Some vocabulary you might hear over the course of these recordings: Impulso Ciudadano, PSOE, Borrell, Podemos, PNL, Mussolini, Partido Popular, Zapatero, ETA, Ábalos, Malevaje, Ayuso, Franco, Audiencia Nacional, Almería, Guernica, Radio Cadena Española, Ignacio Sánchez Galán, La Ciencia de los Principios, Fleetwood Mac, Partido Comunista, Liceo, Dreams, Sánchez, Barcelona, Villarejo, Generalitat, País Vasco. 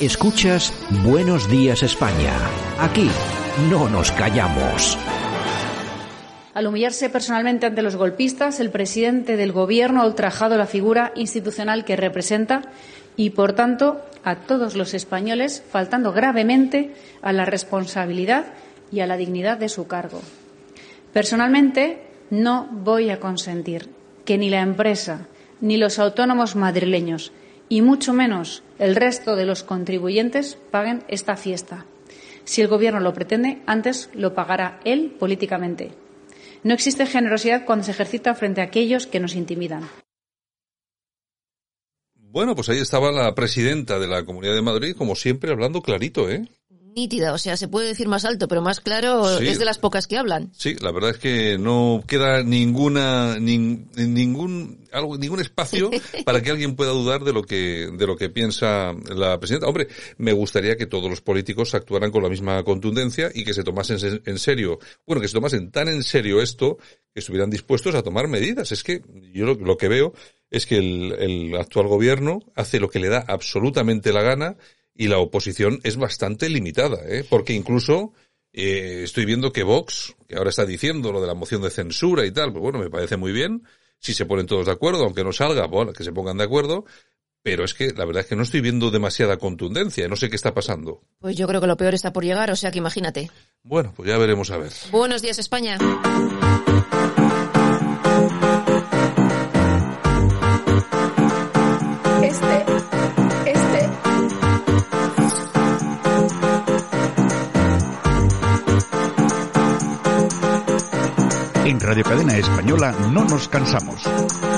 Escuchas Buenos Días España. Aquí no nos callamos. Al humillarse personalmente ante los golpistas, el presidente del Gobierno ha ultrajado la figura institucional que representa y, por tanto, a todos los españoles, faltando gravemente a la responsabilidad y a la dignidad de su cargo. Personalmente, no voy a consentir que ni la empresa, ni los autónomos madrileños, y mucho menos el resto de los contribuyentes, paguen esta fiesta. Si el Gobierno lo pretende, antes lo pagará él políticamente. No existe generosidad cuando se ejercita frente a aquellos que nos intimidan. Bueno, pues ahí estaba la presidenta de la Comunidad de Madrid, como siempre, hablando clarito, ¿eh? Nítida, o sea, se puede decir más alto, pero más claro sí, es de las pocas que hablan. Sí, la verdad es que no queda ningún espacio para que alguien pueda dudar de lo que piensa la presidenta. Hombre, me gustaría que todos los políticos actuaran con la misma contundencia y que se tomasen en serio, tan en serio esto, que estuvieran dispuestos a tomar medidas. Es que yo lo que veo es que el actual gobierno hace lo que le da absolutamente la gana. Y la oposición es bastante limitada, porque incluso estoy viendo que Vox, que ahora está diciendo lo de la moción de censura y tal, pues bueno, me parece muy bien, si se ponen todos de acuerdo, aunque no salga, bueno, que se pongan de acuerdo, pero es que la verdad es que no estoy viendo demasiada contundencia, no sé qué está pasando. Pues yo creo que lo peor está por llegar, o sea que imagínate. Bueno, pues ya veremos a ver. Buenos días, España. En Radio Cadena Española no nos cansamos.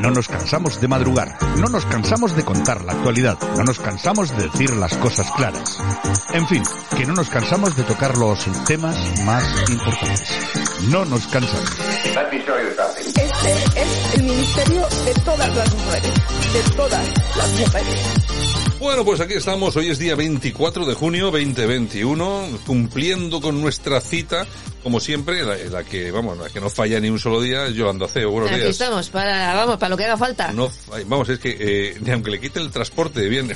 No nos cansamos de madrugar. No nos cansamos de contar la actualidad. No nos cansamos de decir las cosas claras. En fin, que no nos cansamos de tocar los temas más importantes. No nos cansamos. Este es el ministerio de todas las mujeres. De todas las mujeres. Bueno, pues aquí estamos, hoy es día 24 de junio 2021, cumpliendo con nuestra cita, como siempre, la que no falla ni un solo día, Yolanda Ceo, buenos días. Aquí estamos, para lo que haga falta. No, vamos, es que ni aunque le quite el transporte, viene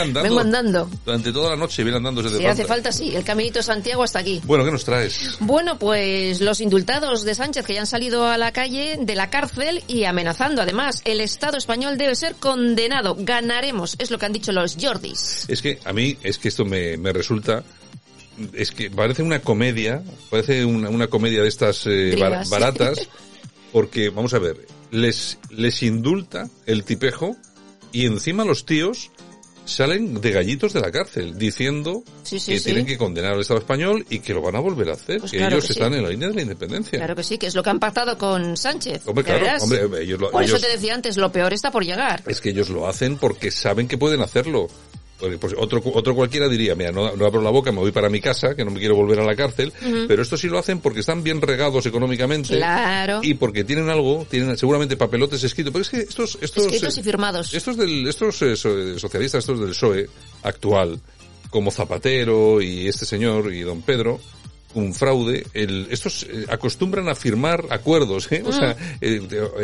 andando. Vengo andando. Durante toda la noche viene andando. Si hace falta, sí, el caminito de Santiago hasta aquí. Bueno, ¿qué nos traes? Bueno, pues los indultados de Sánchez que ya han salido a la calle de la cárcel y amenazando, además, el Estado español debe ser condenado, ganaremos, es lo que han dicho los Jordis. Es que a mí, esto me resulta, es que parece una comedia, parece una comedia de estas baratas, porque, vamos a ver, les indulta el tipejo y encima los tíos salen de gallitos de la cárcel diciendo tienen que condenar al Estado español y que lo van a volver a hacer, pues que claro ellos que están en la línea de la independencia. Claro que sí, que es lo que han pactado con Sánchez. Hombre, claro, ellos, por eso te decía antes, lo peor está por llegar. Es que ellos lo hacen porque saben que pueden hacerlo. Pues otro cualquiera diría, mira, no abro la boca, me voy para mi casa, que no me quiero volver a la cárcel, pero esto sí lo hacen porque están bien regados económicamente, claro, y porque tienen seguramente papelotes escritos, pero es que estos escritos y firmados. Estos socialistas, estos del PSOE actual, como Zapatero y este señor y don Pedro, un fraude, estos acostumbran a firmar acuerdos, o sea,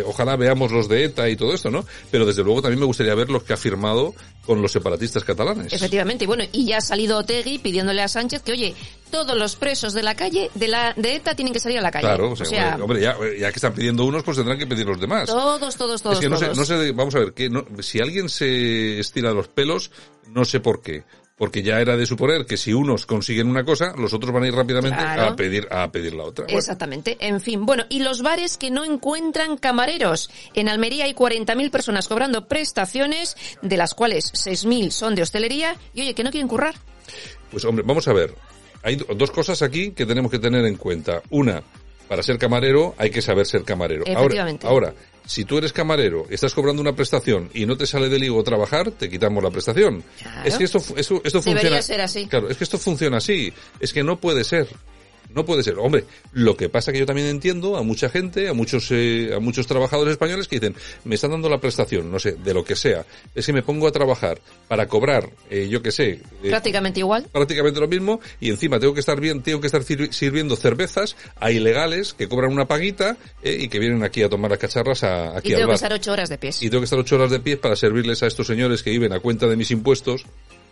ojalá veamos los de ETA y todo esto, ¿no? Pero desde luego también me gustaría ver los que ha firmado con los separatistas catalanes. Efectivamente, bueno, y ya ha salido Otegi pidiéndole a Sánchez que, oye, todos los presos de la calle, de ETA tienen que salir a la calle. Claro, o sea hombre, ya que están pidiendo unos, pues tendrán que pedir los demás. Todos. Es que no sé, vamos a ver, si alguien se estira los pelos, no sé por qué. Porque ya era de suponer que si unos consiguen una cosa, los otros van a ir rápidamente a pedir la otra. Bueno. Exactamente. En fin. Bueno, y los bares que no encuentran camareros. En Almería hay 40.000 personas cobrando prestaciones, de las cuales 6.000 son de hostelería. Y oye, que no quieren currar. Pues hombre, vamos a ver. Hay dos cosas aquí que tenemos que tener en cuenta. Una, para ser camarero hay que saber ser camarero. Efectivamente. Ahora, si tú eres camarero, estás cobrando una prestación y no te sale del higo trabajar, te quitamos la prestación. Claro. Es que esto funciona. Debería ser así. Claro, es que esto funciona así. Es que no puede ser. No puede ser. Hombre, lo que pasa que yo también entiendo a mucha gente, a muchos trabajadores españoles que dicen, me están dando la prestación, no sé, de lo que sea. Es que me pongo a trabajar para cobrar, prácticamente igual. Prácticamente lo mismo, y encima tengo que estar bien, tengo que estar sirviendo cervezas a ilegales que cobran una paguita, y que vienen aquí a tomar las cacharras aquí al bar. Y tengo que estar 8 horas de pie para servirles a estos señores que viven a cuenta de mis impuestos.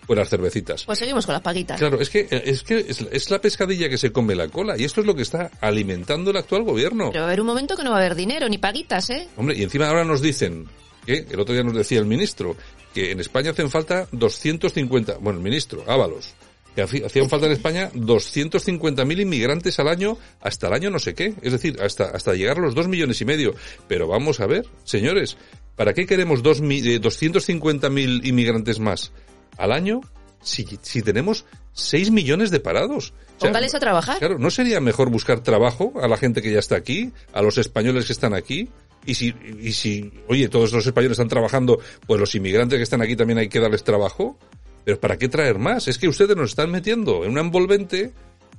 Pues las cervecitas. Pues seguimos con las paguitas. Claro, es la pescadilla que se come la cola, y esto es lo que está alimentando el actual gobierno. Pero va a haber un momento que no va a haber dinero, ni paguitas, ¿eh? Hombre, y encima ahora nos dicen, que el otro día nos decía el ministro, que en España hacen falta 250, bueno, el ministro, Ábalos, que hacían falta en España 250.000 inmigrantes al año hasta el año no sé qué, es decir, hasta llegar a los 2 millones y medio. Pero vamos a ver, señores, ¿para qué queremos 250.000 inmigrantes más al año si tenemos 6 millones de parados? O sea, póngales a trabajar. Claro, ¿no sería mejor buscar trabajo a la gente que ya está aquí, a los españoles que están aquí? Y si, oye, todos los españoles están trabajando, pues los inmigrantes que están aquí también hay que darles trabajo. Pero ¿para qué traer más? Es que ustedes nos están metiendo en una envolvente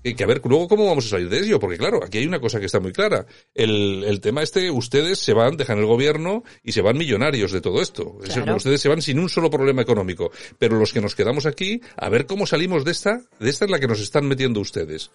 que a ver luego cómo vamos a salir de ello. Porque claro, aquí hay una cosa que está muy clara. El tema ustedes se van, dejan el gobierno y se van millonarios de todo esto. Claro. Ustedes se van sin un solo problema económico. Pero los que nos quedamos aquí, a ver cómo salimos de esta. De esta es la que nos están metiendo ustedes.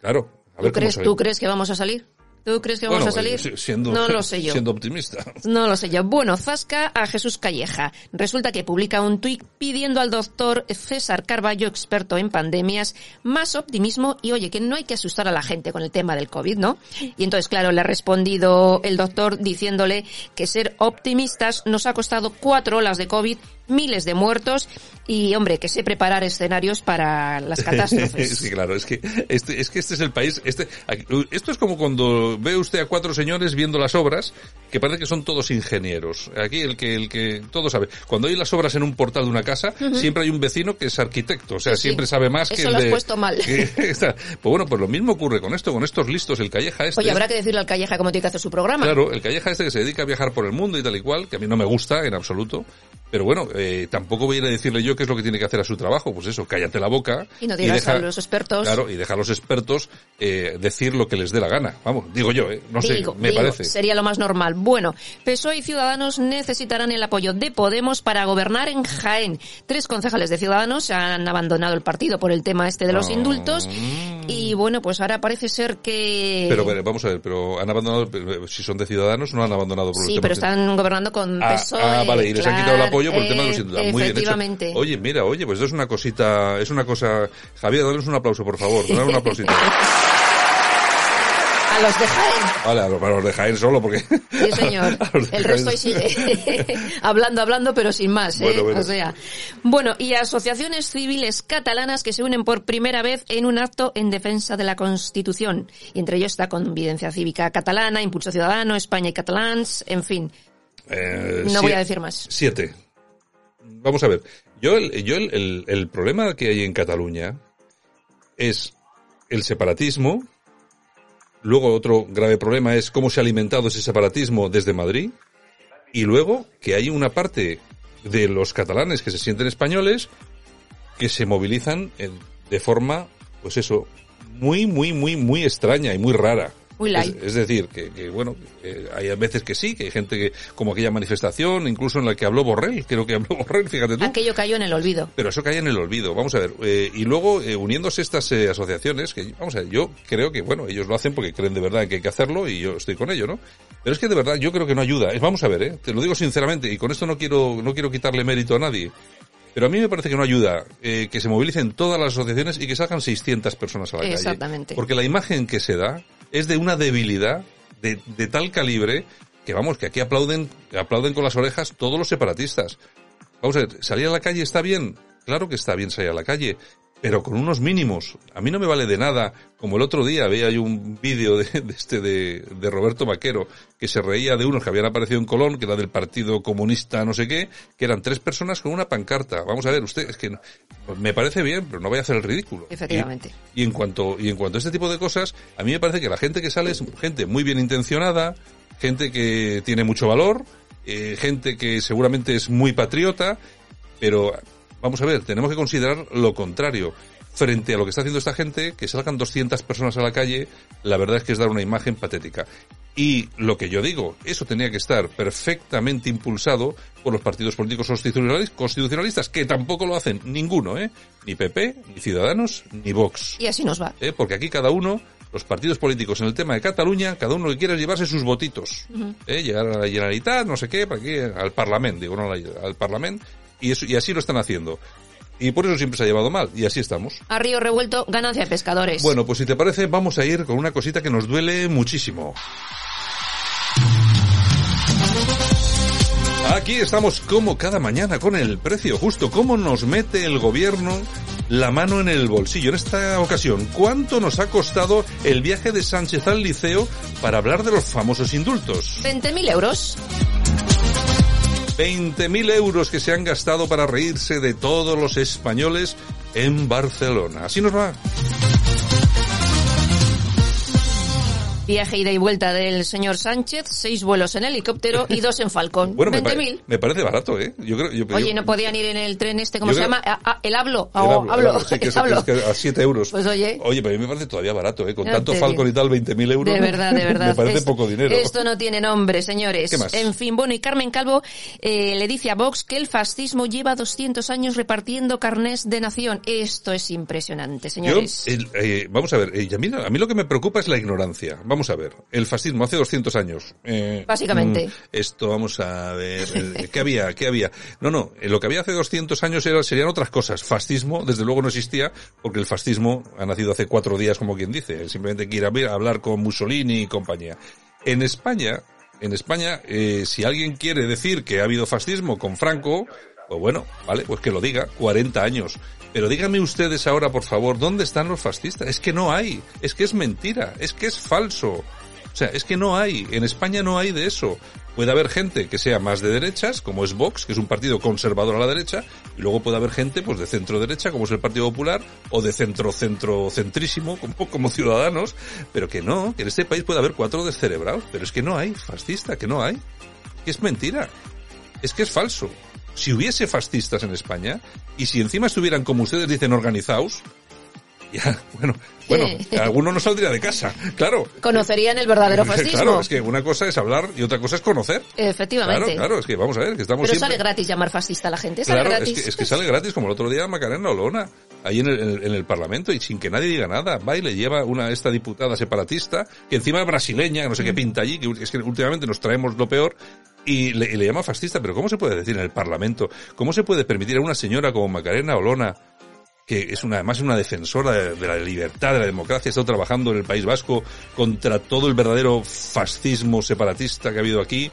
Claro. A ver cómo salimos. ¿Tú crees que vamos a salir? ¿Tú crees que vamos a salir? No lo sé yo. Siendo optimista. No lo sé yo. Bueno, zasca a Jesús Calleja. Resulta que publica un tuit pidiendo al doctor César Carballo, experto en pandemias, más optimismo y, oye, que no hay que asustar a la gente con el tema del COVID, ¿no? Y entonces, claro, le ha respondido el doctor diciéndole que ser optimistas nos ha costado 4 olas de COVID, miles de muertos y, hombre, que sé preparar escenarios para las catástrofes. Sí, claro, es que este es el país. Esto es como cuando ve usted a 4 señores viendo las obras, que parece que son todos ingenieros. Aquí el que todo sabe. Cuando hay las obras en un portal de una casa, siempre hay un vecino que es arquitecto, o sea, sí, siempre sabe más. Eso que el lo has de, puesto mal. Pues bueno, pues lo mismo ocurre con esto, con estos listos, el Calleja este. Oye, habrá que decirle al Calleja cómo tiene que hacer su programa. Claro, el Calleja este que se dedica a viajar por el mundo y tal y cual, que a mí no me gusta en absoluto. Pero bueno, tampoco voy a ir a decirle yo qué es lo que tiene que hacer a su trabajo. Pues eso, cállate la boca. Y no digas a los expertos. Claro, y deja a los expertos decir lo que les dé la gana. Vamos, digo yo, parece. Sería lo más normal. Bueno, PSOE y Ciudadanos necesitarán el apoyo de Podemos para gobernar en Jaén. 3 concejales de Ciudadanos han abandonado el partido por el tema de los indultos. Y bueno, pues ahora parece ser que... Pero vamos a ver, pero han abandonado... Si son de Ciudadanos, no han abandonado por el tema. Sí, pero están gobernando con PSOE. Vale, y les han quitado el apoyo. Por el tema de los indultos. Muy bien hecho. Oye, mira, pues esto es una cosita, es una cosa... Javier, danos un aplauso, por favor, danos un aplausito. A los de Jaén. Vale, a los de Jaén solo, porque... Sí, señor. El resto Jaén sigue hablando, pero sin más, ¿eh? Bueno. O sea, bueno, y asociaciones civiles catalanas que se unen por primera vez en un acto en defensa de la Constitución. Y entre ellos está Convivencia Cívica Catalana, Impulso Ciudadano, España y Catalans, en fin. Voy a decir más. 7. Vamos a ver, yo el problema que hay en Cataluña es el separatismo, luego otro grave problema es cómo se ha alimentado ese separatismo desde Madrid, y luego que hay una parte de los catalanes que se sienten españoles que se movilizan de forma, pues eso, muy, muy, muy, muy extraña y muy rara. Es decir, que bueno, hay veces que sí, que hay gente que, como aquella manifestación, incluso en la que habló Borrell, fíjate tú. Aquello cayó en el olvido. Pero eso cae en el olvido, vamos a ver. Y luego, uniéndose estas asociaciones, que, vamos a ver, yo creo que, bueno, ellos lo hacen porque creen de verdad que hay que hacerlo y yo estoy con ello, ¿no? Pero es que de verdad yo creo que no ayuda. Vamos a ver, te lo digo sinceramente, y con esto no quiero quitarle mérito a nadie. Pero a mí me parece que no ayuda que se movilicen todas las asociaciones y que salgan 600 personas a la calle. Exactamente. Porque la imagen que se da es de una debilidad de tal calibre que, vamos, que aquí aplauden con las orejas todos los separatistas. Vamos a ver, ¿salir a la calle está bien? Claro que está bien salir a la calle, pero con unos mínimos. A mí no me vale de nada, como el otro día veía yo un vídeo de Roberto Maquero, que se reía de unos que habían aparecido en Colón, que era del Partido Comunista no sé qué, que eran 3 personas con una pancarta. Vamos a ver, usted, es que pues me parece bien, pero no vaya a hacer el ridículo. Efectivamente. Y en cuanto a este tipo de cosas, a mí me parece que la gente que sale es gente muy bien intencionada, gente que tiene mucho valor, gente que seguramente es muy patriota, pero... Vamos a ver, tenemos que considerar lo contrario. Frente a lo que está haciendo esta gente, que salgan 200 personas a la calle, la verdad es que es dar una imagen patética. Y lo que yo digo, eso tenía que estar perfectamente impulsado por los partidos políticos constitucionalistas, que tampoco lo hacen ninguno, ni PP, ni Ciudadanos, ni Vox. Y así nos va. Porque aquí cada uno, los partidos políticos en el tema de Cataluña, cada uno que quiera llevarse sus votitos. Llegar a la Generalitat, no sé qué, para que al Parlamento, y así lo están haciendo. Y por eso siempre se ha llevado mal, y así estamos. A río revuelto, ganancia de pescadores. Bueno, pues si te parece, vamos a ir con una cosita que nos duele muchísimo. Aquí estamos como cada mañana con el precio justo, cómo nos mete el gobierno la mano en el bolsillo. En esta ocasión, ¿cuánto nos ha costado el viaje de Sánchez al liceo para hablar de los famosos indultos? 20.000 euros. 20.000 euros que se han gastado para reírse de todos los españoles en Barcelona. Así nos va. Viaje, ida y vuelta del señor Sánchez, 6 vuelos en helicóptero y 2 en Falcón. Bueno, 20.000. Me parece barato, ¿eh? Oye, ¿no podían ir en el tren este, cómo se llama? El hablo. Sí, que hablo. Es que a 7 euros. Pues oye, pero a mí me parece todavía barato, ¿eh? Con tanto Falcón y tal, 20.000 euros. De verdad. Me parece poco dinero. Esto no tiene nombre, señores. ¿Qué más? En fin, bueno, y Carmen Calvo le dice a Vox que el fascismo lleva 200 años repartiendo carnés de nación. Esto es impresionante, señores. Vamos a ver, a mí lo que me preocupa es la ignorancia. Vamos a ver, el fascismo hace 200 años. Básicamente. Esto, vamos a ver, ¿qué había? No, lo que había hace 200 años serían otras cosas. Fascismo, desde luego, no existía, porque el fascismo ha nacido hace 4 días, como quien dice. Simplemente hay que ir a hablar con Mussolini y compañía. En España, si alguien quiere decir que ha habido fascismo con Franco, pues bueno, vale, pues que lo diga, 40 años. Pero díganme ustedes ahora, por favor, ¿dónde están los fascistas? Es que no hay, es que es mentira, es que es falso. O sea, es que no hay, en España no hay de eso. Puede haber gente que sea más de derechas, como es Vox, que es un partido conservador a la derecha, y luego puede haber gente pues de centro-derecha, como es el Partido Popular, o de centro-centro-centrísimo, como Ciudadanos, pero que en este país puede haber 4 descerebrados, pero es que no hay fascista, que no hay. Que es mentira, es que es falso. Si hubiese fascistas en España, y si encima estuvieran, como ustedes dicen, organizados, ya, bueno, alguno no saldría de casa, claro. Conocerían el verdadero fascismo. Claro, es que una cosa es hablar y otra cosa es conocer. Efectivamente. Claro, es que vamos a ver, que estamos pero siempre... sale gratis llamar fascista a la gente, sale gratis. Claro, es que sale gratis, como el otro día Macarena Olona, ahí en el Parlamento, y sin que nadie diga nada, va y le lleva esta diputada separatista, que encima es brasileña, que no sé qué pinta allí, que es que últimamente nos traemos lo peor, y le llama fascista. Pero ¿cómo se puede decir en el Parlamento? ¿Cómo se puede permitir a una señora como Macarena Olona, que es además una defensora de la libertad, de la democracia, ha estado trabajando en el País Vasco contra todo el verdadero fascismo separatista que ha habido aquí?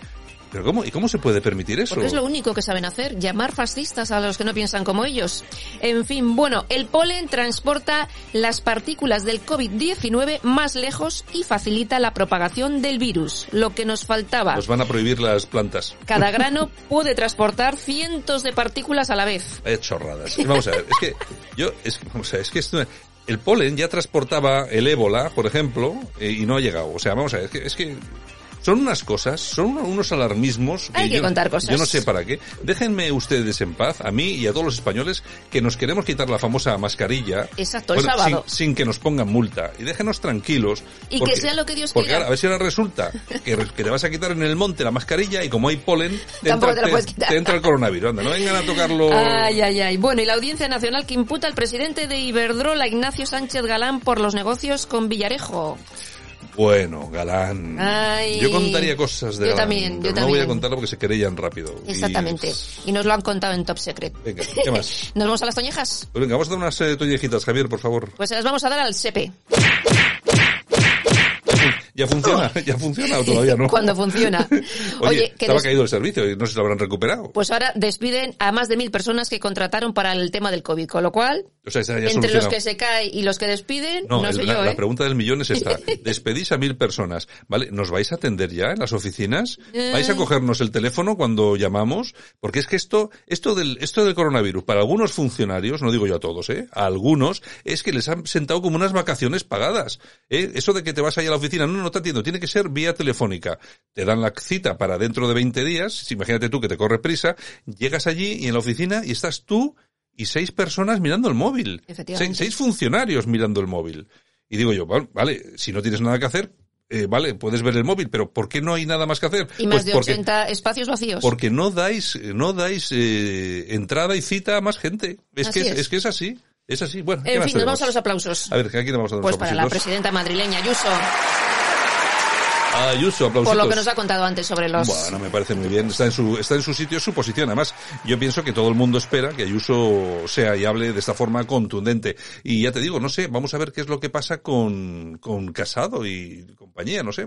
¿Pero cómo se puede permitir eso? Porque es lo único que saben hacer, llamar fascistas a los que no piensan como ellos. En fin, bueno, el polen transporta las partículas del COVID-19 más lejos y facilita la propagación del virus, lo que nos faltaba. Nos van a prohibir las plantas. Cada grano puede transportar cientos de partículas a la vez. Hay chorradas. Vamos a ver, el polen ya transportaba el ébola, por ejemplo, y no ha llegado. O sea, vamos a ver, son unas cosas, son unos alarmismos. Hay que contar cosas. Yo no sé para qué. Déjenme ustedes en paz, a mí y a todos los españoles, que nos queremos quitar la famosa mascarilla. Exacto, el sábado. Sin que nos pongan multa. Y déjenos tranquilos. Y que sea lo que Dios quiera. Porque a ver si ahora resulta que te vas a quitar en el monte la mascarilla y como hay polen, te entra el coronavirus. Anda, no vengan a tocarlo. Ay. Bueno, y la Audiencia Nacional que imputa al presidente de Iberdrola, Ignacio Sánchez Galán, por los negocios con Villarejo. Bueno, Galán. Ay, yo contaría cosas de Galán. Yo también. No voy a contarlo porque se querellan rápido. Exactamente. Y nos lo han contado en Top Secret. Venga, ¿qué más? ¿Nos vamos a las toñejas? Pues venga, vamos a dar unas toñejitas, Javier, por favor. Pues se las vamos a dar al SEPE. ¿Ya funciona o todavía no? Cuando funciona. Oye, que estaba caído el servicio y no se lo habrán recuperado. Pues ahora despiden a más de 1.000 personas que contrataron para el tema del COVID, con lo cual, entre los que se cae y los que despiden, no sé yo. La pregunta del millón es esta. Despedís a 1.000 personas, ¿vale? ¿Nos vais a atender ya en las oficinas? ¿Vais a cogernos el teléfono cuando llamamos? Porque es que esto del coronavirus, para algunos funcionarios, no digo yo a todos, a algunos, es que les han sentado como unas vacaciones pagadas. Eso de que te vas ahí a la oficina, no te atiendo, tiene que ser vía telefónica. Te dan la cita para dentro de 20 días, imagínate tú que te corres prisa, llegas allí y en la oficina y estás tú y 6 personas mirando el móvil. Efectivamente. 6 funcionarios mirando el móvil. Y digo yo, vale, si no tienes nada que hacer, vale, puedes ver el móvil, pero ¿por qué no hay nada más que hacer? Y más pues de 80 espacios vacíos. Porque no dais entrada y cita a más gente. Es que es así. Es así. Bueno, en fin, nos vamos a los aplausos. A ver, ¿a quién vamos a dar los aplausos? Pues para la presidenta madrileña, Ayuso. Ayuso, aplausos. Por lo que nos ha contado antes sobre los... Bueno, me parece muy bien. Está en su sitio, es su posición. Además, yo pienso que todo el mundo espera que Ayuso sea y hable de esta forma contundente. Y ya te digo, no sé, vamos a ver qué es lo que pasa con Casado y compañía, no sé.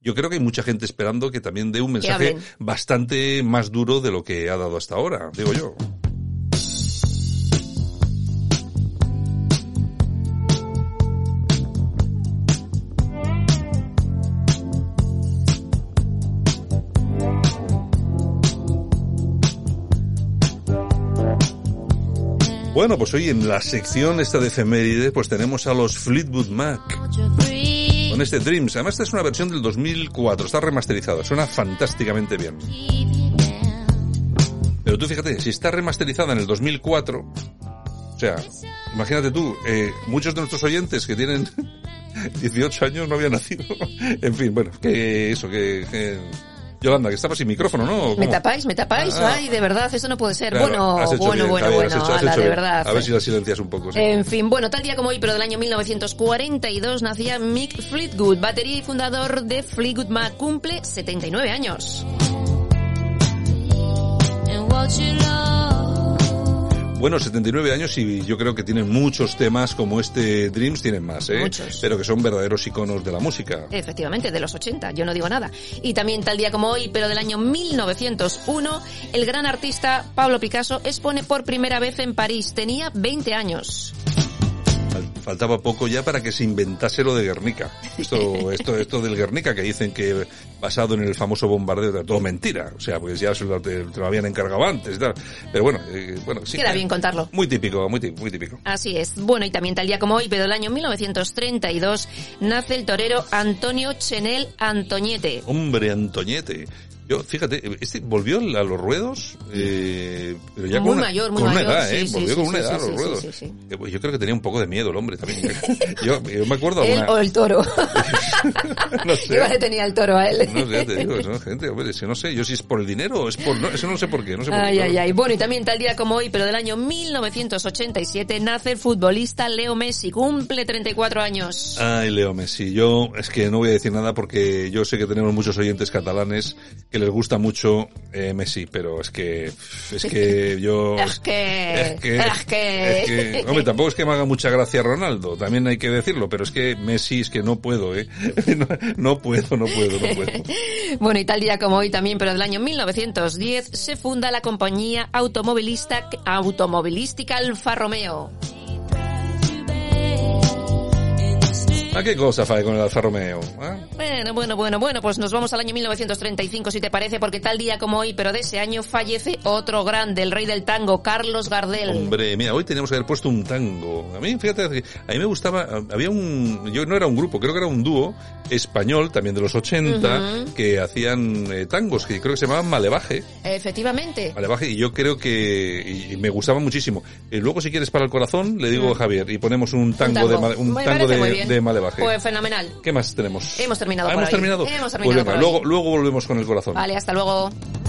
Yo creo que hay mucha gente esperando que también dé un mensaje bastante más duro de lo que ha dado hasta ahora, digo yo. Bueno, pues hoy en la sección esta de efemérides, pues tenemos a los Fleetwood Mac con este Dreams. Además, esta es una versión del 2004, está remasterizada, suena fantásticamente bien. Pero tú fíjate, si está remasterizada en el 2004, o sea, imagínate tú, muchos de nuestros oyentes que tienen 18 años no habían nacido. En fin, bueno, que Yolanda, que estabas sin micrófono, ¿no? ¿Me tapáis? Ay, de verdad, eso no puede ser. Claro, de verdad. A ver si la silencias un poco. Sí. En fin, bueno, tal día como hoy, pero del año 1942, nacía Mick Fleetwood, batería y fundador de Fleetwood Mac, cumple 79 años. Bueno, 79 años y yo creo que tienen muchos temas como este Dreams, tienen más, ¿eh? Muchos. Pero que son verdaderos iconos de la música. Efectivamente, de los 80, yo no digo nada. Y también tal día como hoy, pero del año 1901, el gran artista Pablo Picasso expone por primera vez en París. Tenía 20 años. Faltaba poco ya para que se inventase lo de Guernica. Esto del Guernica que dicen que basado en el famoso bombardeo, todo mentira. O sea, pues ya te lo habían encargado antes y tal. Pero bueno, sí. Queda bien contarlo. Muy típico, muy típico. Así es. Bueno, y también tal día como hoy, pero el año 1932, nace el torero Antonio Chenel Antoñete. Hombre, Antoñete. Yo, fíjate, este volvió a los ruedos, pero ya volvió con una edad a los ruedos. Sí. Yo creo que tenía un poco de miedo el hombre también. Yo me acuerdo. ¿Él o el toro? No sé. Yo le tenía el toro a él. No sé, te digo, eso, gente, hombre, es que no sé, yo si es por el dinero o es por... No, eso no sé por qué, Ay. Bueno, y también tal día como hoy, pero del año 1987, nace el futbolista Leo Messi, cumple 34 años. Ay, Leo Messi, yo es que no voy a decir nada porque yo sé que tenemos muchos oyentes catalanes que les gusta mucho Messi, pero es que hombre, tampoco es que me haga mucha gracia Ronaldo, también hay que decirlo, pero es que Messi es que no puedo. Bueno, y tal día como hoy también, pero del año 1910 se funda la compañía automovilística Alfa Romeo. ¿A qué cosa fae con el Alfa Romeo? ¿Eh? Bueno, pues nos vamos al año 1935, si te parece, porque tal día como hoy, pero de ese año, fallece otro grande, el rey del tango, Carlos Gardel. Hombre, mira, hoy teníamos que haber puesto un tango. A mí, fíjate, a mí me gustaba, yo no era un grupo, creo que era un dúo español, también de los 80, que hacían tangos, que creo que se llamaban Malevaje. Efectivamente. Malevaje, y yo creo que me gustaba muchísimo. Luego, si quieres para el corazón, le digo a Javier, y ponemos un tango de Malevaje. Pues fenomenal. ¿Qué más tenemos? Hemos terminado por hoy. Luego volvemos con el corazón. Vale, hasta luego.